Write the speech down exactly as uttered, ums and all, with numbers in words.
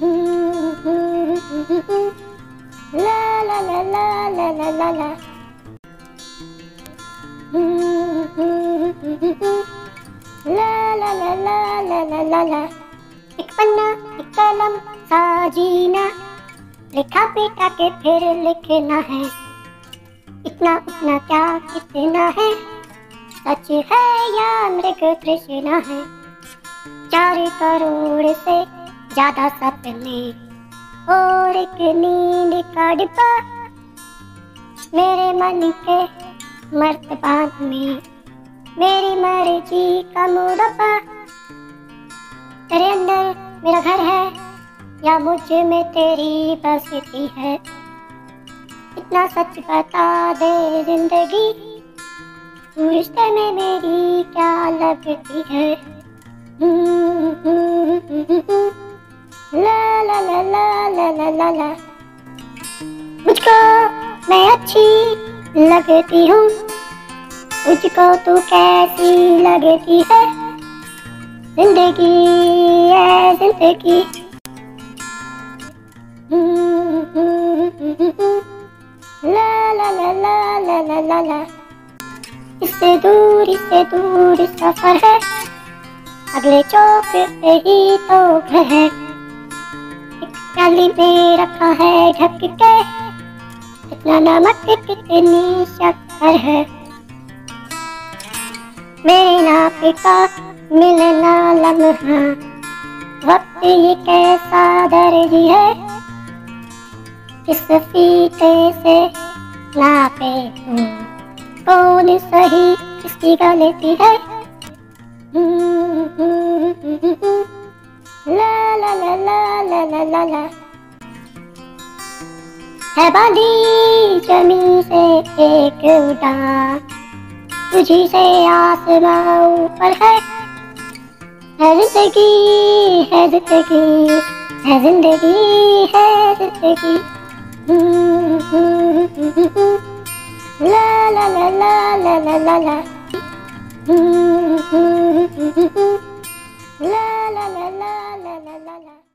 एक पन्ना एक कलम साजीना, लिखा पिटा के फिर लिखना है। इतना उतना क्या कितना है, सच है या मृग तृष्णा है। चार करोड़ से ज्यादा सपने और एक नींद का डिब्बा मेरे मन के मर्तबा में, मेरी मर्जी का मुरब्बा। तेरे अंदर मेरा घर है या मुझ में तेरी बसती है। इतना सच बता दे जिंदगी, रिश्ते में मेरी क्या लगती है। ला ला ला ला ला ला ला। मुझको मैं अच्छी लगती हूँ, मुझको तू कैसी लगती है। जिंदगी है जिंदगी। ला ला ला ला ला ला ला। इससे दूर इससे दूर सफर है, अगले चौक पे ही तो घर है। एक प्याली में रखा है ढक के, कितना नमक कितनी शक्कर है। मेरे नाप का मिलना लम्हा, वक्त ये कैसा दर्जी है। किस फीते से नापे तू, कौन सही किसकी गलती है। ला ला ला ला ला ला ला। है बांधी जमीन से एक उड़ान, तुझी से आसमां ऊपर है। है जिंदगी है जिंदगी है जिंदगी है जिंदगी। ला ला ला ला ला ला ला ला। ला ला ला ला ला ला।